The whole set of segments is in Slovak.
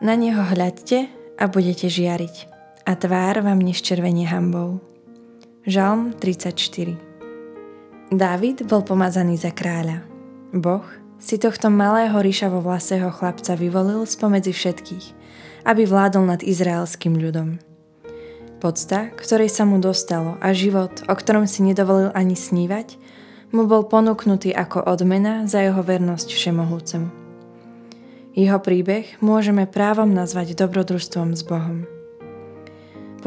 Na neho hľadte a budete žiariť, a tvár vám neščervenie hanbou. Žalm 34. Dávid bol pomazaný za kráľa. Boh si tohto malého ryšavo vlasého chlapca vyvolil spomedzi všetkých, aby vládol nad izraelským ľudom. Podsta, ktorej sa mu dostalo, a život, o ktorom si nedovolil ani snívať, mu bol ponúknutý ako odmena za jeho vernosť Všemohúcemu. Jeho príbeh môžeme právom nazvať dobrodružstvom s Bohom.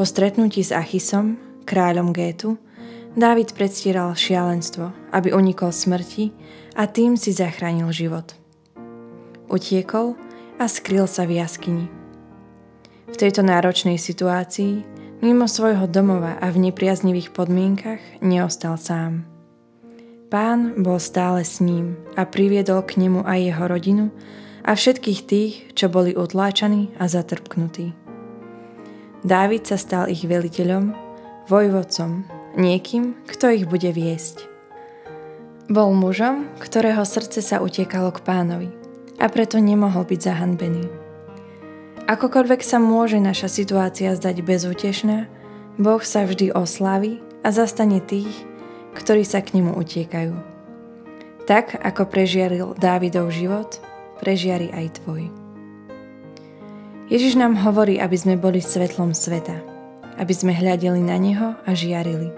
Po stretnutí s Achisom, kráľom Gétu, Dávid predstieral šialenstvo, aby unikol smrti, a tým si zachránil život. Utiekol a skrýl sa v jaskyni. V tejto náročnej situácii, mimo svojho domova a v nepriaznivých podmienkach, neostal sám. Pán bol stále s ním a priviedol k nemu aj jeho rodinu a všetkých tých, čo boli utláčaní a zatrpknutí. Dávid sa stal ich veliteľom, vojvodcom, niekým, kto ich bude viesť. Bol mužom, ktorého srdce sa utiekalo k Pánovi, a preto nemohol byť zahanbený. Akokoľvek sa môže naša situácia zdať bezútešná, Boh sa vždy oslávi a zastane tých, ktorí sa k nemu utiekajú. Tak, ako prežiaril Dávidov život, prežiari aj tvoj. Ježiš nám hovorí, aby sme boli svetlom sveta, aby sme hľadeli na neho a žiarili.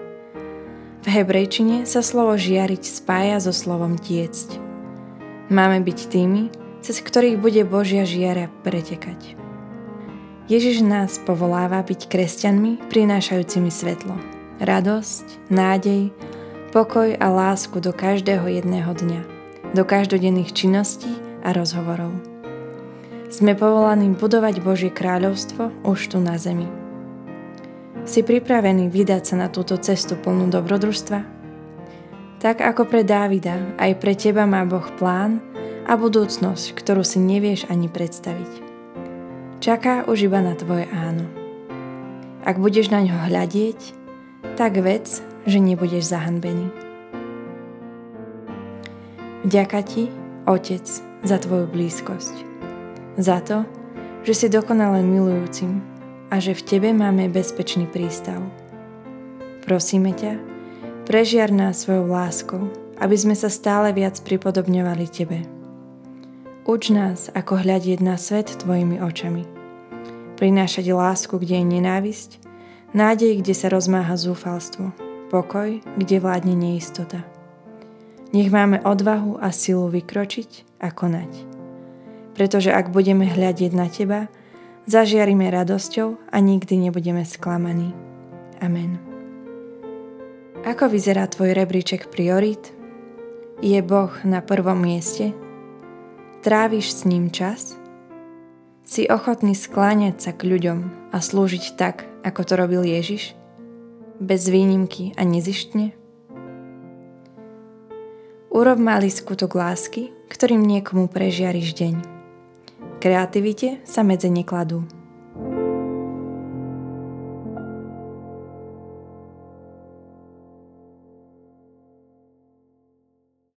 V hebrejčine sa slovo žiariť spája so slovom tiecť. Máme byť tými, cez ktorých bude Božia žiara pretekať. Ježiš nás povoláva byť kresťanmi, prinášajúcimi svetlo, radosť, nádej, pokoj a lásku do každého jedného dňa, do každodenných činností a rozhovorov. Sme povolaní budovať Božie kráľovstvo už tu na zemi. Si pripravený vydať sa na túto cestu plnú dobrodružstva? Tak ako pre Dávida, aj pre teba má Boh plán a budúcnosť, ktorú si nevieš ani predstaviť. Čaká už iba na tvoje áno. Ak budeš na ňo hľadieť, tak vec, že nebudeš zahanbený. Vďaka ti, Otec, za tvoju blízkosť. Za to, že si dokonale milujúcim a že v tebe máme bezpečný prístav. Prosíme ťa, prežiar nás svojou láskou, aby sme sa stále viac pripodobňovali tebe. Uč nás, ako hľadieť na svet tvojimi očami. Prinášať lásku, kde je nenávisť, nádej, kde sa rozmáha zúfalstvo, pokoj, kde vládne neistota. Nech máme odvahu a silu vykročiť a konať. Pretože ak budeme hľadiť na teba, zažiarime radosťou a nikdy nebudeme sklamaní. Amen. Ako vyzerá tvoj rebríček priorít? Je Boh na prvom mieste? Tráviš s ním čas? Si ochotný skláňať sa k ľuďom a slúžiť tak, ako to robil Ježiš? Bez výnimky a nezištne? Urob malý skutok lásky, ktorým niekomu prežiariš deň. Kreativite sa medze nekladú.